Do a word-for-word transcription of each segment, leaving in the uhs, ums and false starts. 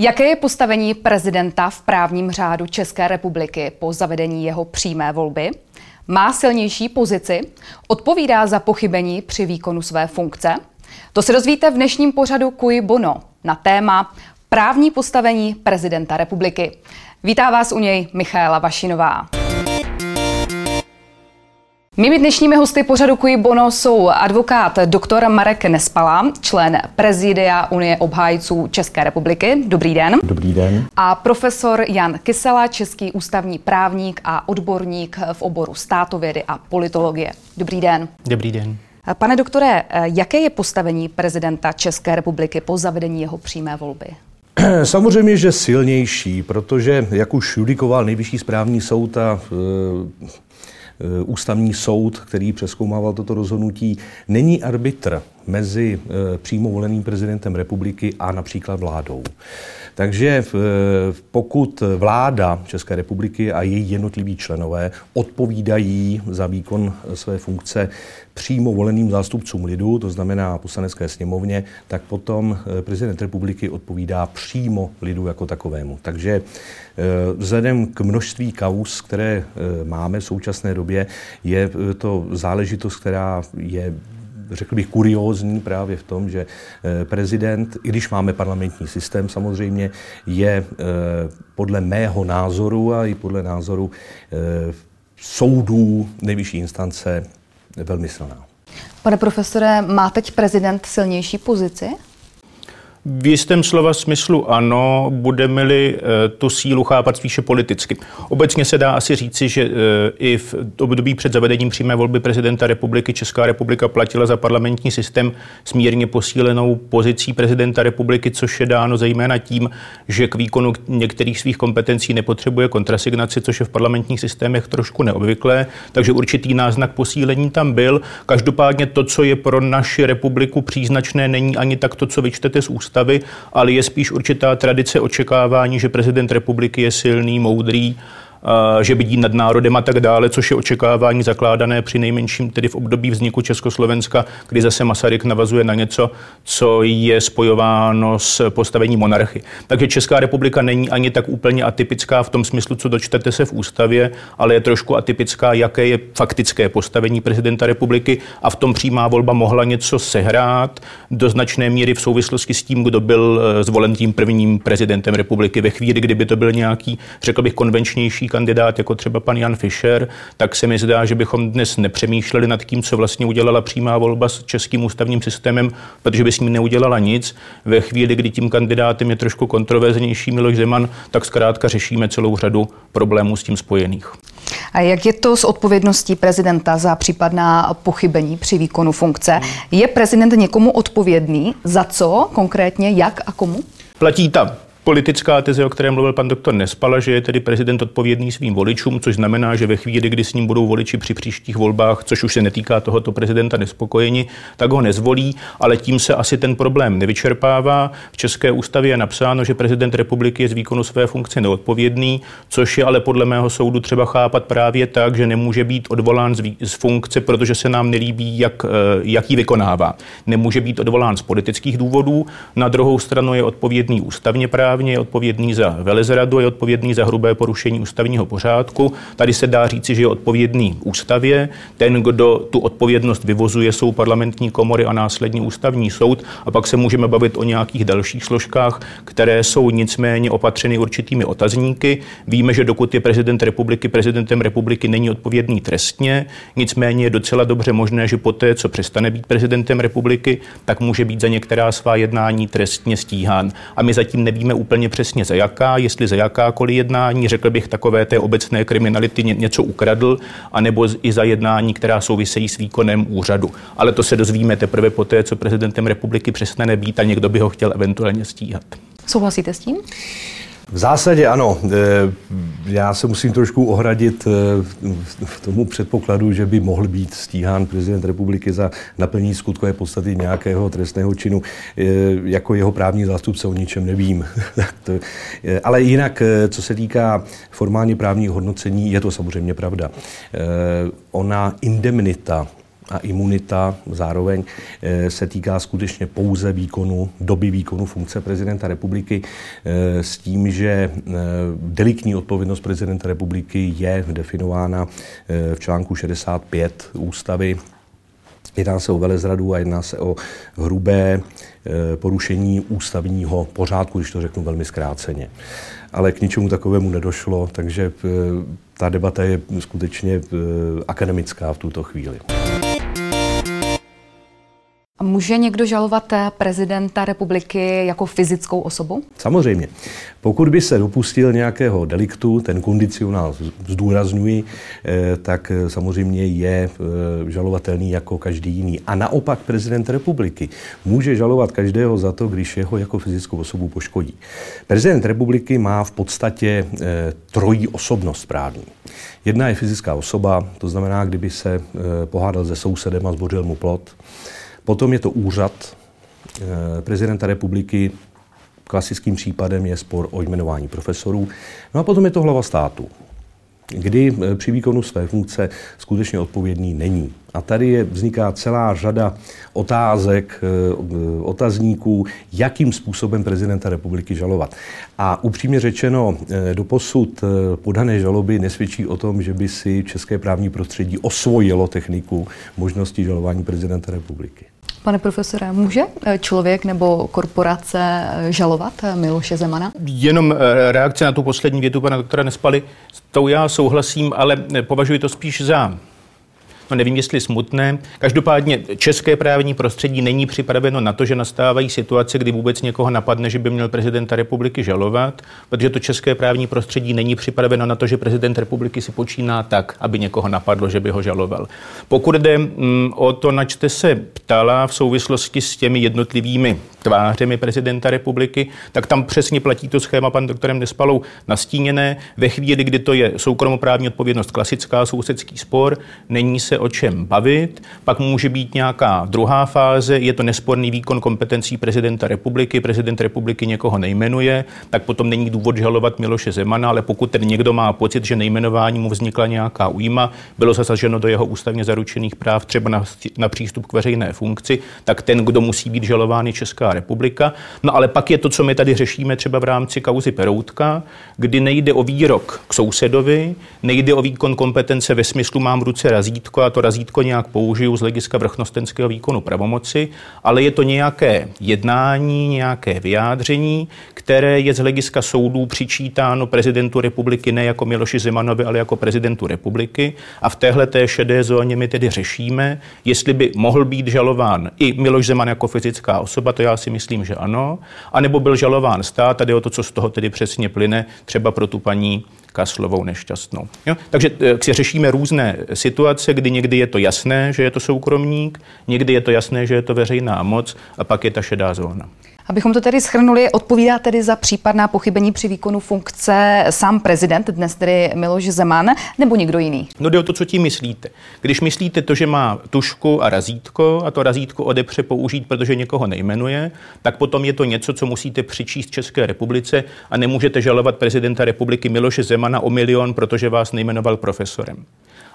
Jaké je postavení prezidenta v právním řádu České republiky po zavedení jeho přímé volby? Má silnější pozici? Odpovídá za pochybení při výkonu své funkce? To se dozvíte v dnešním pořadu Cui bono na téma právní postavení prezidenta republiky. Vítá vás u něj Michaela Vašinová. Mými dnešními hosty pořadu Cui bono jsou advokát doktor Marek Nespala, člen prezidia Unie obhájců České republiky. Dobrý den. Dobrý den. A profesor Jan Kysela, český ústavní právník a odborník v oboru státovědy a politologie. Dobrý den. Dobrý den. Pane doktore, jaké je postavení prezidenta České republiky po zavedení jeho přímé volby? Samozřejmě, že silnější, protože jak už judikoval Nejvyšší správní soud a Ústavní soud, který přezkoumával toto rozhodnutí, není arbitr mezi přímo voleným prezidentem republiky a například vládou. Takže pokud vláda České republiky a její jednotliví členové odpovídají za výkon své funkce přímo voleným zástupcům lidu, to znamená poslanecké sněmovně, tak potom prezident republiky odpovídá přímo lidu jako takovému. Takže vzhledem k množství kauz, které máme v současné době, je to záležitost, která je, řekl bych, kuriózní právě v tom, že prezident, i když máme parlamentní systém samozřejmě, je podle mého názoru a i podle názoru soudů nejvyšší instance velmi silná. Pane profesore, má teď prezident silnější pozici? V jistém slova smyslu ano, budeme-li tu sílu chápat spíše politicky. Obecně se dá asi říci, že i v období před zavedením přímé volby prezidenta republiky Česká republika platila za parlamentní systém s mírně posílenou pozicí prezidenta republiky, což je dáno zejména tím, že k výkonu některých svých kompetencí nepotřebuje kontrasignaci, což je v parlamentních systémech trošku neobvyklé, takže určitý náznak posílení tam byl. Každopádně to, co je pro naši republiku příznačné, není ani tak to, co vyčtete z ústavy, ale je spíš určitá tradice očekávání, že prezident republiky je silný, moudrý, že bydí nad národem a tak dále, což je očekávání zakládané při nejmenším tedy v období vzniku Československa, kdy zase Masaryk navazuje na něco, co je spojováno s postavením monarchy. Takže Česká republika není ani tak úplně atypická v tom smyslu, co dočtete se v ústavě, ale je trošku atypická, jaké je faktické postavení prezidenta republiky, a v tom přímá volba mohla něco sehrát do značné míry v souvislosti s tím, kdo byl zvolen tím prvním prezidentem republiky. Ve chvíli, kdyby to byl nějaký, řekl bych, konvenčnější kandidát, jako třeba pan Jan Fischer, tak se mi zdá, že bychom dnes nepřemýšleli nad tím, co vlastně udělala přímá volba s českým ústavním systémem, protože by s ním neudělala nic. Ve chvíli, kdy tím kandidátem je trošku kontroverznější Miloš Zeman, tak zkrátka řešíme celou řadu problémů s tím spojených. A jak je to s odpovědností prezidenta za případná pochybení při výkonu funkce? Je prezident někomu odpovědný? Za co konkrétně, jak a komu? Platí ta politická teze, o které mluvil pan doktor Nespala, že je tedy prezident odpovědný svým voličům, což znamená, že ve chvíli, kdy s ním budou voliči při příštích volbách, což už se netýká tohoto prezidenta, nespokojeni, tak ho nezvolí, ale tím se asi ten problém nevyčerpává. V české ústavě je napsáno, že prezident republiky je z výkonu své funkce neodpovědný, což je ale podle mého soudu třeba chápat právě tak, že nemůže být odvolán z, vý, z funkce, protože se nám nelíbí, jak, jak ji vykonává. Nemůže být odvolán z politických důvodů. Na druhou stranu je odpovědný ústavně právě, je odpovědný za velezradu, je odpovědný za hrubé porušení ústavního pořádku. Tady se dá říci, že je odpovědný ústavě. Ten, kdo tu odpovědnost vyvozuje, jsou parlamentní komory a následně ústavní soud. A pak se můžeme bavit o nějakých dalších složkách, které jsou nicméně opatřeny určitými otazníky. Víme, že dokud je prezident republiky prezidentem republiky, není odpovědný trestně. Nicméně je docela dobře možné, že poté, co přestane být prezidentem republiky, tak může být za některá svá jednání trestně stíhán. A my zatím nevíme úplně přesně za jaká, jestli za jakákoliv jednání, řekl bych takové té obecné kriminality, něco ukradl, anebo i za jednání, která souvisejí s výkonem úřadu. Ale to se dozvíme teprve poté, co prezidentem republiky přestane být a někdo by ho chtěl eventuálně stíhat. Souhlasíte s tím? V zásadě ano. Já se musím trošku ohradit v tomu předpokladu, že by mohl být stíhán prezident republiky za naplnění skutkové podstaty nějakého trestného činu. Jako jeho právní zástupce o ničem nevím. Ale jinak, co se týká formálně právního hodnocení, je to samozřejmě pravda. Ona indemnita a imunita zároveň se týká skutečně pouze výkonu, doby výkonu funkce prezidenta republiky s tím, že deliktní odpovědnost prezidenta republiky je definována v článku šedesát pět ústavy. Jedná se o velezradu a jedná se o hrubé porušení ústavního pořádku, když to řeknu velmi zkráceně. Ale k ničemu takovému nedošlo, takže ta debata je skutečně akademická v tuto chvíli. Může někdo žalovat prezidenta republiky jako fyzickou osobu? Samozřejmě. Pokud by se dopustil nějakého deliktu, ten kondicionál zdůrazňuji, tak samozřejmě je žalovatelný jako každý jiný. A naopak prezident republiky může žalovat každého za to, když jeho jako fyzickou osobu poškodí. Prezident republiky má v podstatě trojí osobnost právní. Jedna je fyzická osoba, to znamená, kdyby se pohádal se sousedem a zbořil mu plot. Potom je to úřad e, prezidenta republiky, klasickým případem je spor o jmenování profesorů. No a potom je to hlava státu, kdy e, při výkonu své funkce skutečně odpovědný není. A tady je, vzniká celá řada otázek, e, otazníků, jakým způsobem prezidenta republiky žalovat. A upřímně řečeno, e, doposud e, podané žaloby nesvědčí o tom, že by si české právní prostředí osvojilo techniku možnosti žalování prezidenta republiky. Pane profesore, může člověk nebo korporace žalovat Miloše Zemana? Jenom reakce na tu poslední větu pana doktora Nespaly. S tou já souhlasím, ale považuji to spíš za, no nevím, jestli smutné. Každopádně české právní prostředí není připraveno na to, že nastávají situace, kdy vůbec někoho napadne, že by měl prezidenta republiky žalovat, protože to české právní prostředí není připraveno na to, že prezident republiky si počíná tak, aby někoho napadlo, že by ho žaloval. Pokud jde o to, na čte se ptala v souvislosti s těmi jednotlivými tvářemi prezidenta republiky, tak tam přesně platí to schéma pan doktorem Nespalou nastíněné. Ve chvíli, kdy to je soukromoprávní odpovědnost klasická, sousedský spor, není se o čem bavit. Pak může být nějaká druhá fáze, je to nesporný výkon kompetencí prezidenta republiky, prezident republiky někoho nejmenuje, tak potom není důvod žalovat Miloše Zemana, ale pokud ten někdo má pocit, že nejmenování mu vznikla nějaká újma, bylo zasaženo do jeho ústavně zaručených práv, třeba na, na přístup k veřejné funkci, tak ten, kdo musí být žalován, je Česká republika. No ale pak je to, co my tady řešíme třeba v rámci kauzy Peroutka, kdy nejde o výrok k sousedovi, nejde o výkon kompetence ve smyslu mám v ruce razítko, a to razítko nějak použiju z hlediska vrchnostenského výkonu pravomoci, ale je to nějaké jednání, nějaké vyjádření, které je z hlediska soudů přičítáno prezidentu republiky ne jako Miloši Zemanovi, ale jako prezidentu republiky. A v téhle té šedé zóně my tedy řešíme, jestli by mohl být žalován i Miloš Zeman jako fyzická osoba, to já si myslím, že ano, anebo byl žalován stát, tady o to, co z toho tedy přesně plyne, třeba pro tu paní Kaslovou nešťastnou. Jo? Takže si řešíme různé situace, kdy někdy je to jasné, že je to soukromník, někdy je to jasné, že je to veřejná moc a pak je ta šedá zóna. Abychom to tedy shrnuli, odpovídá tedy za případná pochybení při výkonu funkce sám prezident, dnes tedy Miloš Zeman, nebo někdo jiný? No jde o to, co tím myslíte. Když myslíte to, že má tušku a razítko a to razítko odepře použít, protože někoho nejmenuje, tak potom je to něco, co musíte přičíst České republice a nemůžete žalovat prezidenta republiky Miloše Zemana o milion, protože vás nejmenoval profesorem.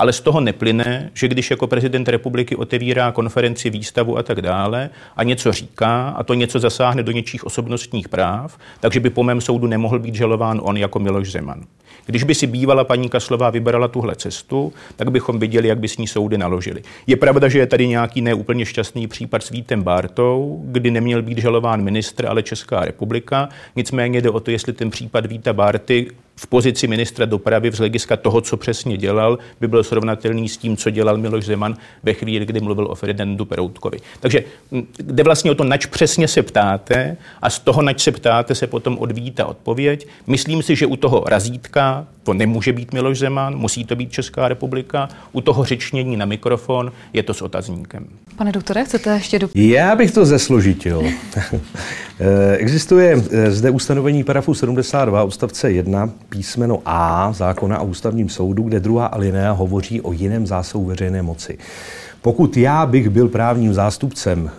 Ale z toho neplyne, že když jako prezident republiky otevírá konferenci, výstavu a tak dále a něco říká a to něco zasáhne do něčích osobnostních práv, takže by po mém soudu nemohl být žalován on jako Miloš Zeman. Když by si bývala paní Kaslová vybrala tuhle cestu, tak bychom viděli, jak by s ní soudy naložili. Je pravda, že je tady nějaký neúplně šťastný případ s Vítem Bartou, kdy neměl být žalován ministr, ale Česká republika. Nicméně jde o to, jestli ten případ Víta Barty v pozici ministra dopravy z hlediska toho, co přesně dělal, by byl srovnatelný s tím, co dělal Miloš Zeman ve chvíli, kdy mluvil o Ferdinandu Peroutkovi. Takže jde vlastně o to, nač přesně se ptáte a z toho, nač se ptáte, se potom odvíjí ta odpověď. Myslím si, že u toho razítka to nemůže být Miloš Zeman, musí to být Česká republika. U toho řečnění na mikrofon je to s otazníkem. Pane doktore, chcete ještě do... Já bych to zesložitil. Existuje zde ustanovení paragrafu sedmdesát dva odstavce jedna písmeno A zákona o ústavním soudu, kde druhá alinea hovoří o jiném zásahu veřejné moci. Pokud já bych byl právním zástupcem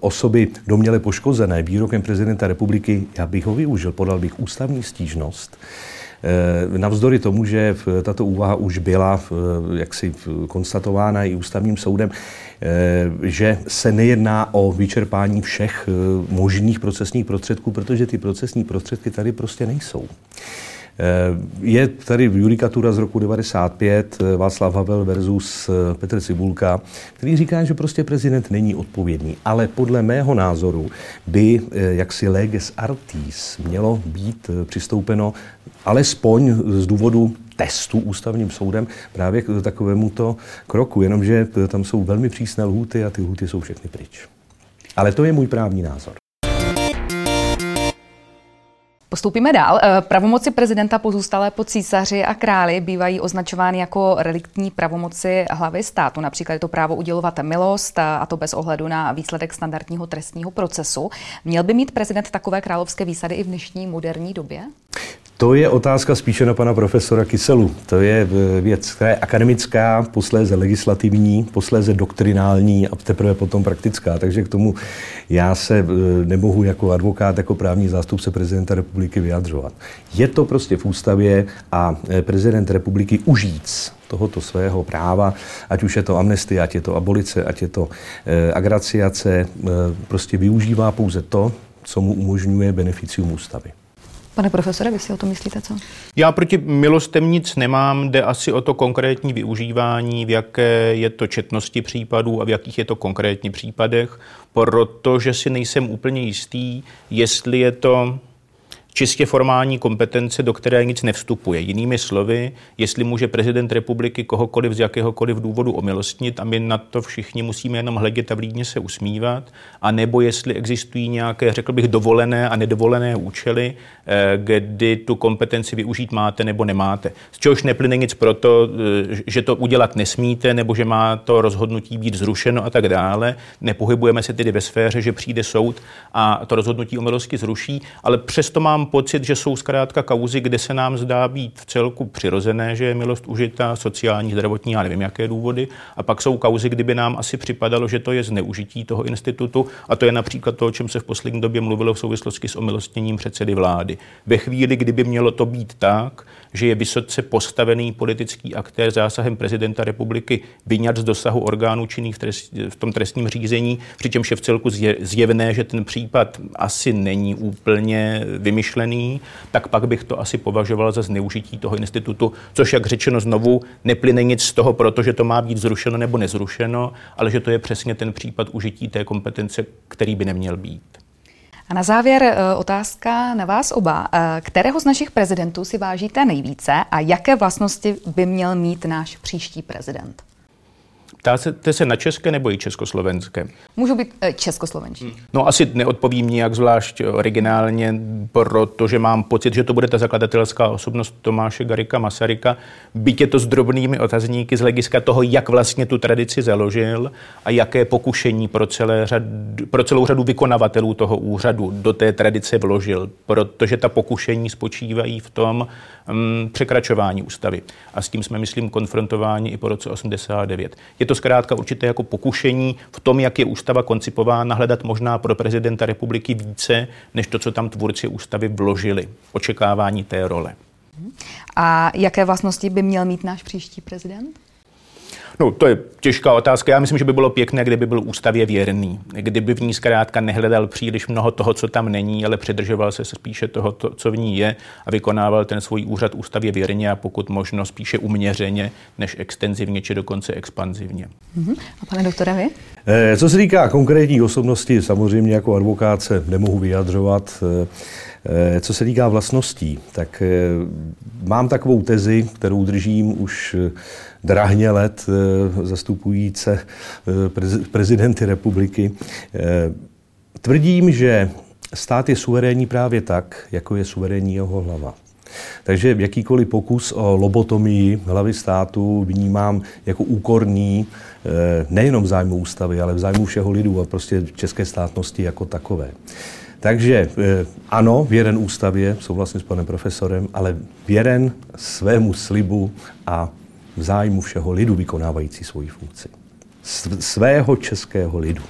osoby domněle poškozené výrokem prezidenta republiky, já bych ho využil, podal bych ústavní stížnost Navzdory tomu, že tato úvaha už byla jaksi konstatována i ústavním soudem, že se nejedná o vyčerpání všech možných procesních prostředků, protože ty procesní prostředky tady prostě nejsou. Je tady judikatura z roku devadesát pět, Václav Havel versus Petr Cibulka, který říká, že prostě prezident není odpovědný. Ale podle mého názoru by jaksi leges artis mělo být přistoupeno alespoň z důvodu testu ústavním soudem právě k takovémuto kroku. Jenomže tam jsou velmi přísné lhůty a ty lhůty jsou všechny pryč. Ale to je můj právní názor. Postupíme dál. Pravomoci prezidenta pozůstalé po císaři a králi bývají označovány jako reliktní pravomoci hlavy státu. Například je to právo udělovat milost, a to bez ohledu na výsledek standardního trestního procesu. Měl by mít prezident takové královské výsady i v dnešní moderní době? To je otázka spíše na pana profesora Kyselu. To je věc, která je akademická, posléze legislativní, posléze doktrinální a teprve potom praktická. Takže k tomu já se nemohu jako advokát, jako právní zástupce prezidenta republiky vyjadřovat. Je to prostě v ústavě a prezident republiky užíc tohoto svého práva, ať už je to amnestie, ať je to abolice, ať je to eh, agraciace, eh, prostě využívá pouze to, co mu umožňuje beneficium ústavy. Pane profesore, vy si o tom myslíte, co? Já proti milostem nic nemám, jde asi o to konkrétní využívání, v jaké je to četnosti případů a v jakých je to konkrétních případech, protože si nejsem úplně jistý, jestli je to čistě formální kompetence, do které nic nevstupuje. Jinými slovy, jestli může prezident republiky kohokoliv z jakéhokoliv důvodu omilostnit a my na to všichni musíme jenom hledět a vlídně se usmívat, anebo jestli existují nějaké, řekl bych, dovolené a nedovolené účely, kdy tu kompetenci využít máte nebo nemáte. Z čehož neplyne nic proto, že to udělat nesmíte, nebo že má to rozhodnutí být zrušeno a tak dále. Nepohybujeme se tedy ve sféře, že přijde soud a to rozhodnutí omilosti zruší, ale přesto mám pocit, že jsou zkrátka kauzy, kde se nám zdá být v celku přirozené, že je milost užitá, sociální, zdravotní, já nevím, jaké důvody. A pak jsou kauzy, kdyby nám asi připadalo, že to je zneužití toho institutu. A to je například to, o čem se v poslední době mluvilo v souvislosti s omilostněním předsedy vlády. Ve chvíli, kdyby mělo to být tak, že je vysoce postavený politický aktér zásahem prezidenta republiky vyňat z dosahu orgánů činných v, trest, v tom trestním řízení, přičemž je v celku zjevné, že ten případ asi není úplně vymyšlený, tak pak bych to asi považoval za zneužití toho institutu, což, jak řečeno znovu, neplyne nic z toho, protože to má být zrušeno nebo nezrušeno, ale že to je přesně ten případ užití té kompetence, který by neměl být. A na závěr otázka na vás oba. Kterého z našich prezidentů si vážíte nejvíce a jaké vlastnosti by měl mít náš příští prezident? Ptáte se na české nebo i československé? Můžu být e, československý. No asi neodpovím nijak zvlášť originálně, protože mám pocit, že to bude ta zakladatelská osobnost Tomáše Garika Masaryka, byť je to s drobnými otazníky z hlediska toho, jak vlastně tu tradici založil a jaké pokušení pro, celé řad, pro celou řadu vykonavatelů toho úřadu do té tradice vložil, protože ta pokušení spočívají v tom mm, překračování ústavy. A s tím jsme, myslím, konfrontováni i po roce osmdesát devět. Je to zkrátka určité jako pokušení v tom, jak je ústava koncipována, hledat možná pro prezidenta republiky více, než to, co tam tvůrci ústavy vložili. Očekávání té role. A jaké vlastnosti by měl mít náš příští prezident? No, to je těžká otázka. Já myslím, že by bylo pěkné, kdyby byl ústavě věrný. Kdyby v ní zkrátka nehledal příliš mnoho toho, co tam není, ale přidržoval se spíše toho, to, co v ní je a vykonával ten svůj úřad ústavě věrně a pokud možno spíše uměřeně, než extenzivně či dokonce expanzivně. Uh-huh. A pane doktore, vy? Eh, co se týká konkrétní osobnosti, samozřejmě jako advokát se nemohu vyjadřovat. Eh, co se týká vlastností, tak eh, mám takovou tezi, kterou držím už drahně let zastupující prezidenty republiky. Tvrdím, že stát je suverénní právě tak, jako je suverénní jeho hlava. Takže jakýkoliv pokus o lobotomii hlavy státu vnímám jako úkorný nejenom v zájmu ústavy, ale v zájmu všeho lidu a prostě české státnosti jako takové. Takže ano, věren ústavě, souhlasím s panem profesorem, ale věren svému slibu a v zájmu všeho lidu vykonávající svoji funkci. Svého českého lidu.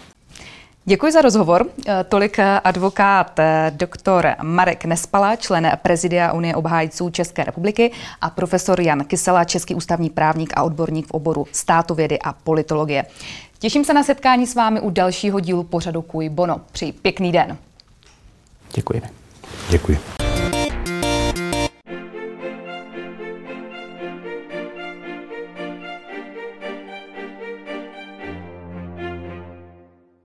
Děkuji za rozhovor. Tolik advokát doktor Marek Nespala, člen prezidia Unie obhájců České republiky, a profesor Jan Kysela, český ústavní právník a odborník v oboru státovědy a politologie. Těším se na setkání s vámi u dalšího dílu pořadu Cui bono. Přeji pěkný den. Děkujeme. Děkuji.